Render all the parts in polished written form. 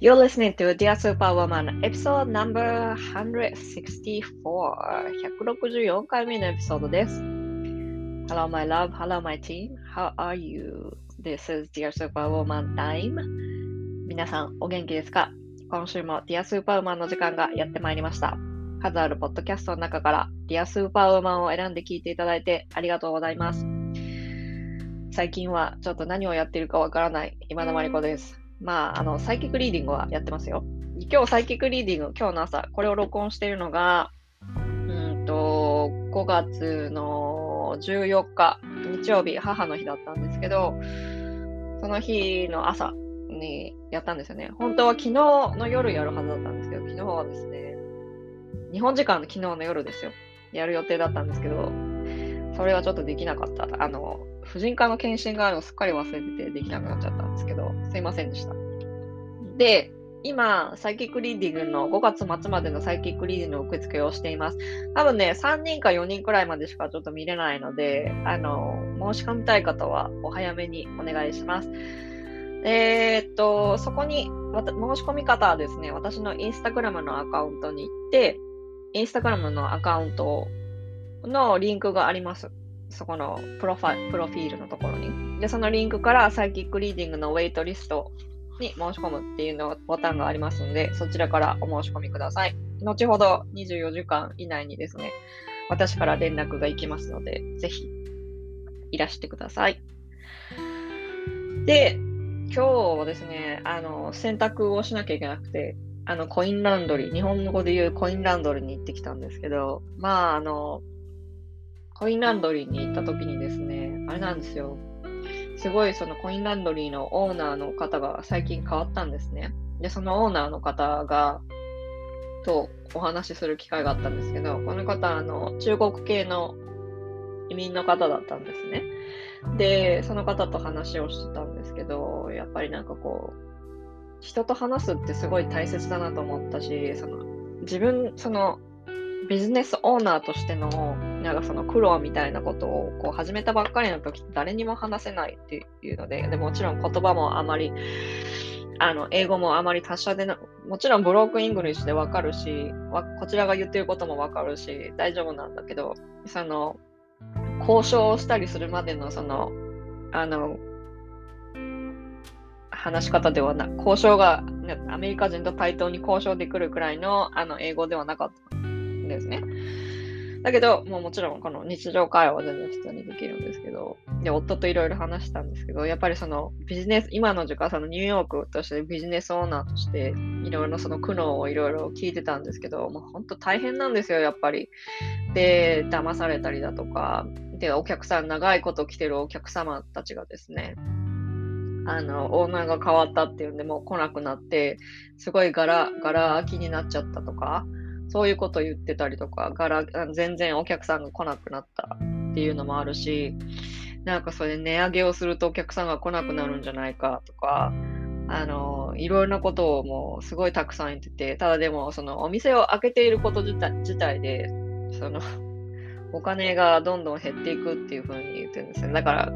You're listening to Dear Superwoman episode number 164 164回目のエピソードです。 Hello my love, hello my team, how are you? This is Dear Superwoman time. 皆さんお元気ですか？今週も Dear Superwoman の時間がやってまいりました。数あるポッドキャストの中から Dear Superwoman を選んで聞いていただいてありがとうございます。最近はちょっと何をやっているかわからない今田真理子です。まあ、サイキックリーディングはやってますよ。今日サイキックリーディング、今日の朝、これを録音しているのが、5月の14日、日曜日、母の日だったんですけど、その日の朝にやったんですよね。本当は昨日の夜やるはずだったんですけど、昨日はですね、日本時間の昨日の夜ですよ。やる予定だったんですけど、それはちょっとできなかった。婦人科の検診があるのをすっかり忘れててできなくなっちゃったんですけど、すいませんでした。で、今、サイキックリーディングの5月末までのサイキックリーディングの受付をしています。多分ね、3人か4人くらいまでしかちょっと見れないので、申し込みたい方はお早めにお願いします。そこに、申し込み方はですね、私のインスタグラムのアカウントに行って、インスタグラムのアカウントのリンクがあります。そこのプロフィールのところに。で、そのリンクからサイキックリーディングのウェイトリストに申し込むっていうのボタンがありますので、そちらからお申し込みください。後ほど24時間以内にですね、私から連絡が行きますので、ぜひいらしてください。で、今日はですね、洗濯をしなきゃいけなくて、コインランドリー、日本語で言うコインランドリーに行ってきたんですけど、まあ、コインランドリーに行った時にですね、あれなんですよ。すごいそのコインランドリーのオーナーの方が最近変わったんですね。で、そのオーナーの方が、とお話しする機会があったんですけど、この方、中国系の移民の方だったんですね。で、その方と話をしてたんですけど、やっぱりなんかこう、人と話すってすごい大切だなと思ったし、ビジネスオーナーとしてのなんかその苦労みたいなことをこう始めたばっかりの時って誰にも話せないっていうので、もちろん言葉もあまり英語もあまり達者でな、もちろんブロークイングリッシュでわかるし、こちらが言ってることもわかるし大丈夫なんだけど、その交渉をしたりするまでのその話し方ではな、交渉がアメリカ人と対等に交渉でくるくらいの英語ではなかった。ですね。だけど、もうもちろんこの日常会話は全然普通にできるんですけど、で、夫といろいろ話したんですけど、やっぱりそのビジネス、今の時間、そのニューヨークとしてビジネスオーナーとして、いろいろその苦悩をいろいろ聞いてたんですけど、もう本当大変なんですよ、やっぱり。で、騙されたりだとか、で、お客さん、長いこと来てるお客様たちがですね、オーナーが変わったっていうんで、もう来なくなって、すごいガラ空きになっちゃったとか、そういうこと言ってたりとか、全然お客さんが来なくなったっていうのもあるし、なんかそれ値上げをするとお客さんが来なくなるんじゃないかとか、いろいろなことをもうすごいたくさん言ってて、ただでもそのお店を開けていること自体で、そのお金がどんどん減っていくっていうふうに言ってるんですね。だから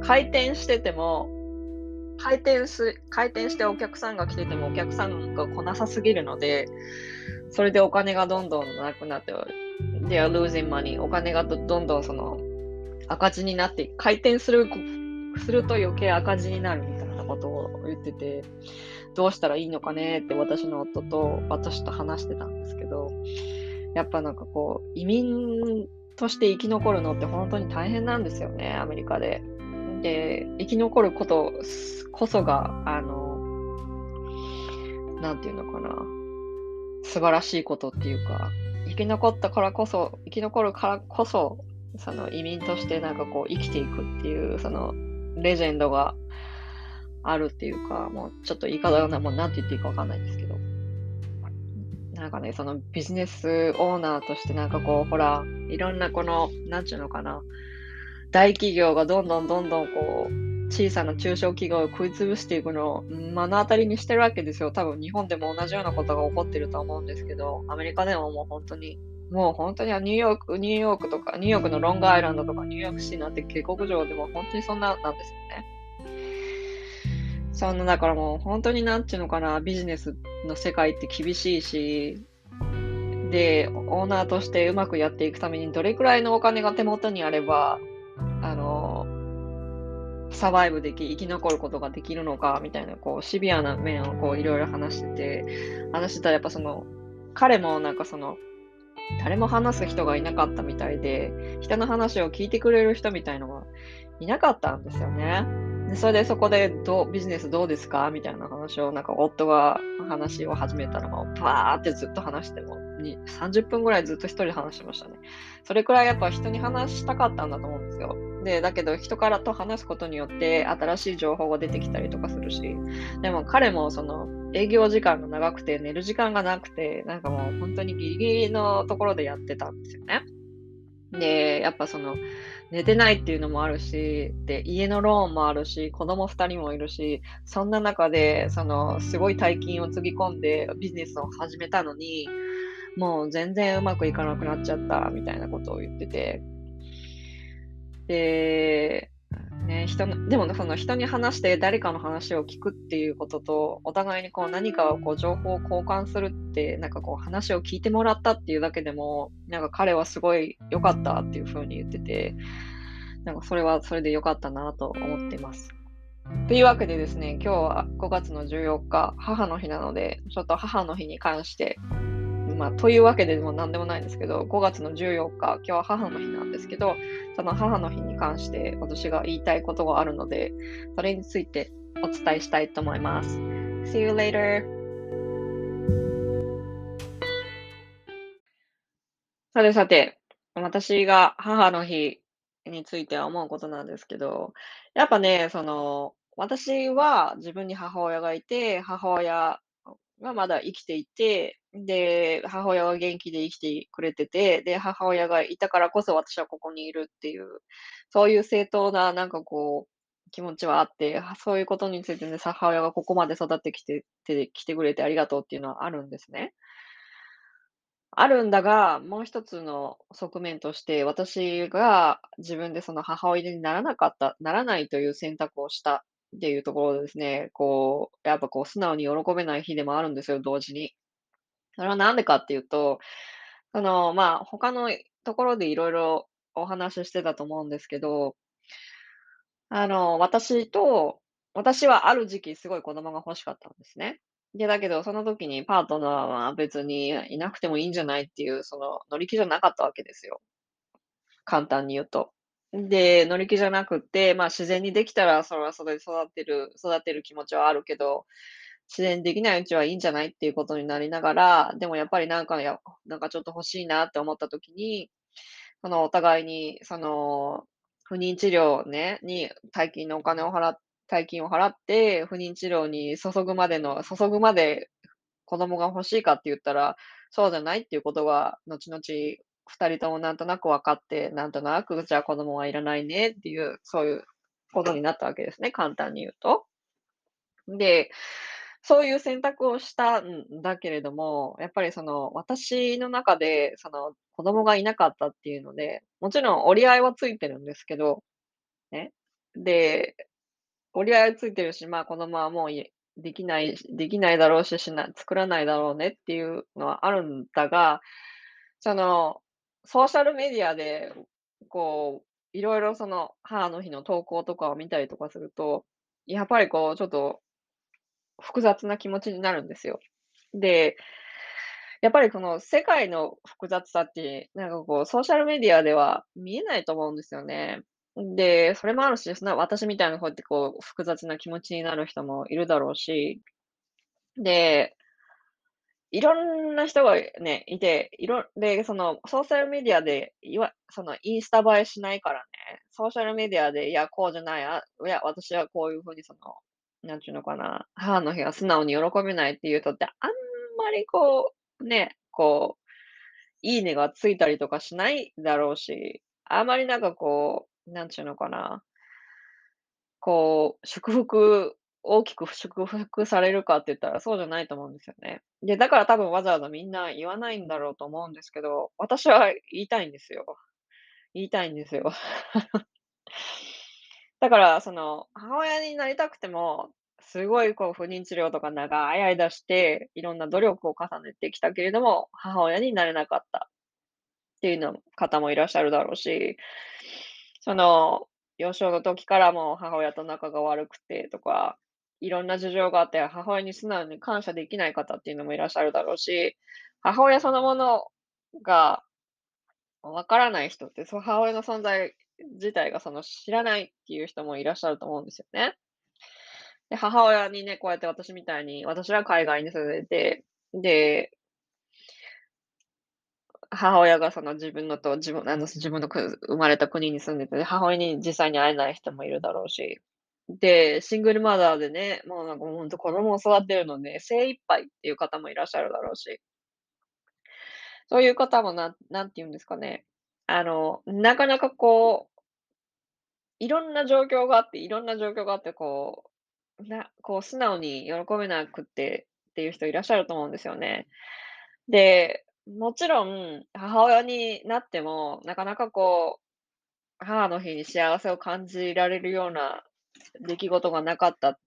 回転してても、回転してお客さんが来ててもお客さんが来なさすぎるので、それでお金がどんどんなくなって、they are losing money。お金がどんどんその赤字になって、回転すると余計赤字になるみたいなことを言ってて、どうしたらいいのかねって私の夫と私と話してたんですけど、やっぱなんかこう、移民として生き残るのって本当に大変なんですよね、アメリカで。で、生き残ることこそが、なんていうのかな。素晴らしいことっていうか、生き残るからこそ、その移民としてなんかこう生きていくっていう、そのレジェンドがあるっていうか、もうちょっと言い方がもうなんて言っていいかわかんないんですけど、なんかね、そのビジネスオーナーとしてなんかこう、ほら、いろんなこの、なんちゅうのかな、大企業がどんどんこう、小さな中小企業を食い潰していくのを目の当たりにしてるわけですよ。多分日本でも同じようなことが起こってると思うんですけど、アメリカでももう本当にニューヨークとか、ニューヨークのロングアイランドとかニューヨーク市なんて下剋上でも本当にそんななんですよね。そのだからもう本当になんていうのかな、ビジネスの世界って厳しいし、でオーナーとしてうまくやっていくためにどれくらいのお金が手元にあればサバイブでき生き残ることができるのかみたいな、こうシビアな面をこういろいろ話してたらやっぱその彼もなんかその誰も話す人がいなかったみたいで、人の話を聞いてくれる人みたいのがいなかったんですよね。でそれでそこでビジネスどうですかみたいな話をなんか夫が話を始めたらもうバーってずっと話しても30分ぐらいずっと一人で話してましたね。それくらいやっぱ人に話したかったんだと思うんですよ。でだけど人からと話すことによって新しい情報が出てきたりとかするし、でも彼もその営業時間が長くて寝る時間がなくて、なんかもう本当にギリギリのところでやってたんですよね。でやっぱその寝てないっていうのもあるし、で家のローンもあるし、子供2人もいるし、そんな中でそのすごい大金をつぎ込んでビジネスを始めたのにもう全然うまくいかなくなっちゃったみたいなことを言ってて、で、ね、でもその人に話して誰かの話を聞くっていうことと、お互いにこう何かをこう情報を交換するって、なんかこう話を聞いてもらったっていうだけでもなんか彼はすごい良かったっていう風に言ってて、なんかそれはそれで良かったなと思っています。というわけでですね、今日は5月の14日母の日なので、ちょっと母の日に関してというわけでも何でもないんですけど、5月の14日、今日は母の日なんですけど、その母の日に関して私が言いたいことがあるので、それについてお伝えしたいと思います。See you later! さて、私が母の日については思うことなんですけど、やっぱね、その私は自分に母親がいて、母親がまだ生きていて、で母親は元気で生きてくれてて、で母親がいたからこそ私はここにいるっていう、そういう正当ななんかこう気持ちはあって、そういうことについてね、母親がここまで育ってきてくれてありがとうっていうのはあるんですね。あるんだが、もう一つの側面として、私が自分でその母親にならないという選択をしたっていうところでですね、こうやっぱこう素直に喜べない日でもあるんですよ、同時に。それはなんでかっていうと、他のところでいろいろお話ししてたと思うんですけど、私はある時期すごい子供が欲しかったんですね。で、だけどその時にパートナーは別にいなくてもいいんじゃないっていう、その乗り気じゃなかったわけですよ。簡単に言うと。で、乗り気じゃなくって、自然にできたらそれはそれで育てる気持ちはあるけど、自然にできないうちはいいんじゃないっていうことになりながら、でもやっぱりなんかちょっと欲しいなって思ったときに、そのお互いにその不妊治療ねに大金を払って不妊治療に注ぐまで子供が欲しいかって言ったらそうじゃないっていうことが後々2人ともなんとなく分かって、なんとなくじゃあ子供はいらないねっていう、そういうことになったわけですね、簡単に言うと。で、そういう選択をしたんだけれども、やっぱりその私の中でその子供がいなかったっていうので、もちろん折り合いはついてるんですけど、ね、で、折り合いはついてるし、子供はもうできないだろうし、作らないだろうねっていうのはあるんだが、そのソーシャルメディアでこういろいろその母の日の投稿とかを見たりとかすると、やっぱりこうちょっと複雑な気持ちになるんですよ。で、やっぱりこの世界の複雑さって、なんかこう、ソーシャルメディアでは見えないと思うんですよね。で、それもあるし、私みたいなこうやってこう、複雑な気持ちになる人もいるだろうし、で、いろんな人がね、いて、そのソーシャルメディアで、そのインスタ映えしないからね、ソーシャルメディアで、いや、こうじゃない、いや、私はこういうふうにその、なんていうのかな、母の日が素直に喜べないっていう人ってあんまりこうね、こういいねがついたりとかしないだろうし、あんまりなんかこう、なんていうのかな、こう大きく祝福されるかって言ったらそうじゃないと思うんですよね。で、だから多分わざわざみんな言わないんだろうと思うんですけど、私は言いたいんですよ。だから、その、母親になりたくても、すごい不妊治療とか長い間して、いろんな努力を重ねてきたけれども、母親になれなかったっていうの方もいらっしゃるだろうし、その、幼少の時からもう母親と仲が悪くてとか、いろんな事情があって母親に素直に感謝できない方っていうのもいらっしゃるだろうし、母親そのものがわからない人って、その母親の存在自体が知らないっていう人もいらっしゃると思うんですよね。で、母親にね、こうやって私みたいに、私は海外に住んでて、で、母親が自分の生まれた国に住んでて、母親に実際に会えない人もいるだろうし、で、シングルマザーでね、もう本当子供を育てるので、精一杯っていう方もいらっしゃるだろうし、そういう方もなんて言うんですかね、なかなかいろんな状況があって、素直に喜べなくてっていう人いらっしゃると思うんですよね。で、もちろん母親になってもなかなか母の日に幸せを感じられるような出来事がなかったって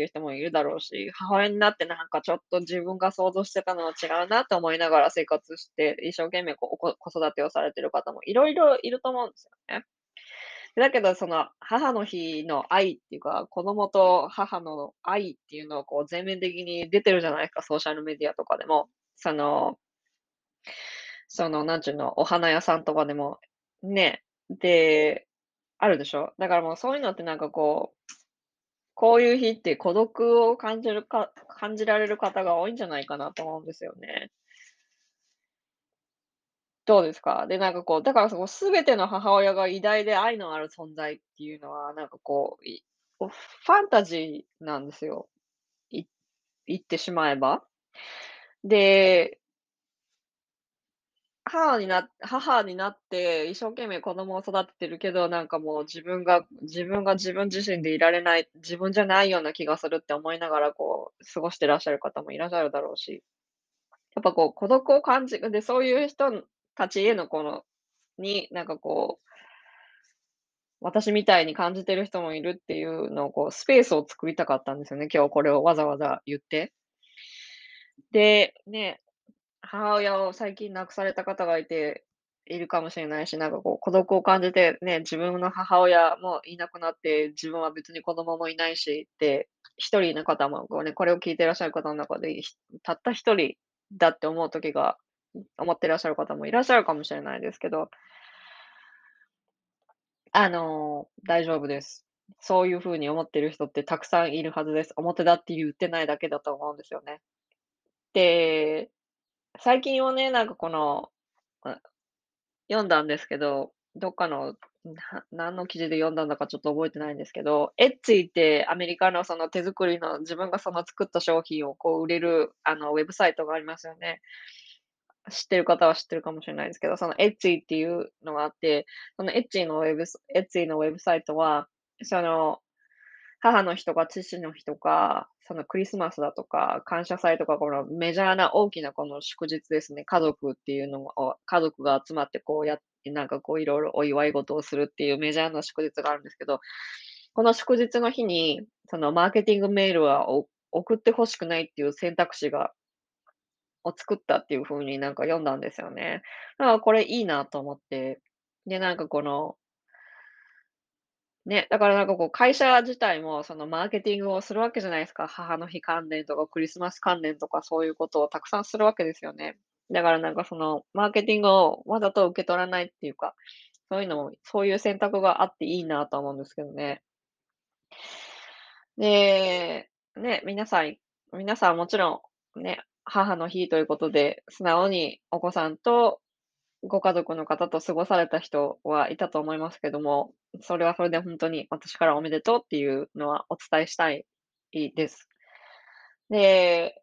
いう人もいるだろうし、母親になってちょっと自分が想像してたのは違うなと思いながら生活して一生懸命子育てをされてる方もいろいろいると思うんですよね。だけど、母の日の愛っていうか、子供と母の愛っていうのを全面的に出てるじゃないですか、ソーシャルメディアとかでも。なんちゅうの、お花屋さんとかでも、ね、で、あるでしょ。だからもうそういうのってこういう日って孤独を感じられる方が多いんじゃないかなと思うんですよね。どうですか？で、だからすべての母親が偉大で愛のある存在っていうのは、ファンタジーなんですよ。言ってしまえば。で、母になって一生懸命子供を育ててるけど、もう自分自身でいられない、自分じゃないような気がするって思いながら過ごしてらっしゃる方もいらっしゃるだろうし、やっぱ孤独を感じ、で、そういう人たちへの私みたいに感じてる人もいるっていうのをスペースを作りたかったんですよね。今日これをわざわざ言って。で、ね、母親を最近亡くされた方がいるかもしれないし、孤独を感じて、ね、自分の母親もいなくなって、自分は別に子供もいないしって、一人の方もこれを聞いてらっしゃる方の中で、たった一人だって思ってらっしゃる方もいらっしゃるかもしれないですけど、大丈夫です。そういうふうに思ってる人ってたくさんいるはずです。表だって言ってないだけだと思うんですよね。で、最近はね、読んだんですけど、どっかの、何の記事で読んだんだかちょっと覚えてないんですけど、エッチってアメリカの手作りの自分が作った商品を売れるウェブサイトがありますよね。知ってる方は知ってるかもしれないですけど、エッチっていうのがあって、エッチのウェブサイトは、母の日とか父の日とか、クリスマスだとか、感謝祭とか、メジャーな大きな祝日ですね。家族っていうのを、家族が集まっていろいろお祝い事をするっていうメジャーな祝日があるんですけど、この祝日の日に、マーケティングメールは送ってほしくないっていう選択肢を作ったっていうふうに読んだんですよね。だからこれいいなと思って、で、ね、だから会社自体もマーケティングをするわけじゃないですか。母の日関連とかクリスマス関連とかそういうことをたくさんするわけですよね。だからマーケティングをわざと受け取らないっていうか、そういう選択があっていいなと思うんですけどね。で、ね、皆さんもちろんね、母の日ということで、素直にお子さんとご家族の方と過ごされた人はいたと思いますけども、それはそれで本当に私からおめでとうっていうのはお伝えしたいです。で、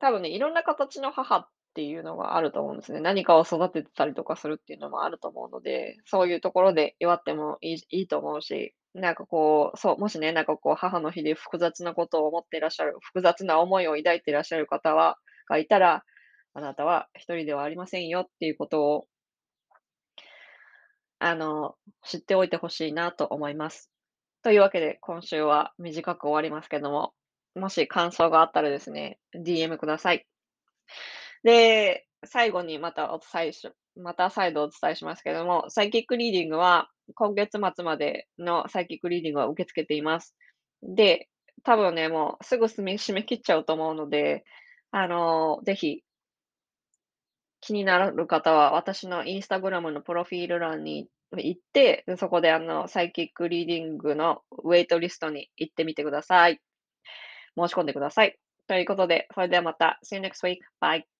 多分ね、いろんな形の母っていうのがあると思うんですね。何かを育ててたりとかするっていうのもあると思うので、そういうところで祝ってもいいと思うし、もしね、母の日で複雑なことを思っていらっしゃる、複雑な思いを抱いていらっしゃる方がいたら、あなたは一人ではありませんよっていうことを、知っておいてほしいなと思います。というわけで、今週は短く終わりますけども、もし感想があったらですね、DM ください。で、最後にまた再度お伝えしますけども、サイキックリーディングは今月末までのサイキックリーディングは受け付けています。で、多分ね、もうすぐ締め切っちゃうと思うので、ぜひ気になる方は私のインスタグラムのプロフィール欄に行って、そこでサイキックリーディングのウェイトリストに行ってみてください。申し込んでください。ということで、それではまた。See you next week. Bye.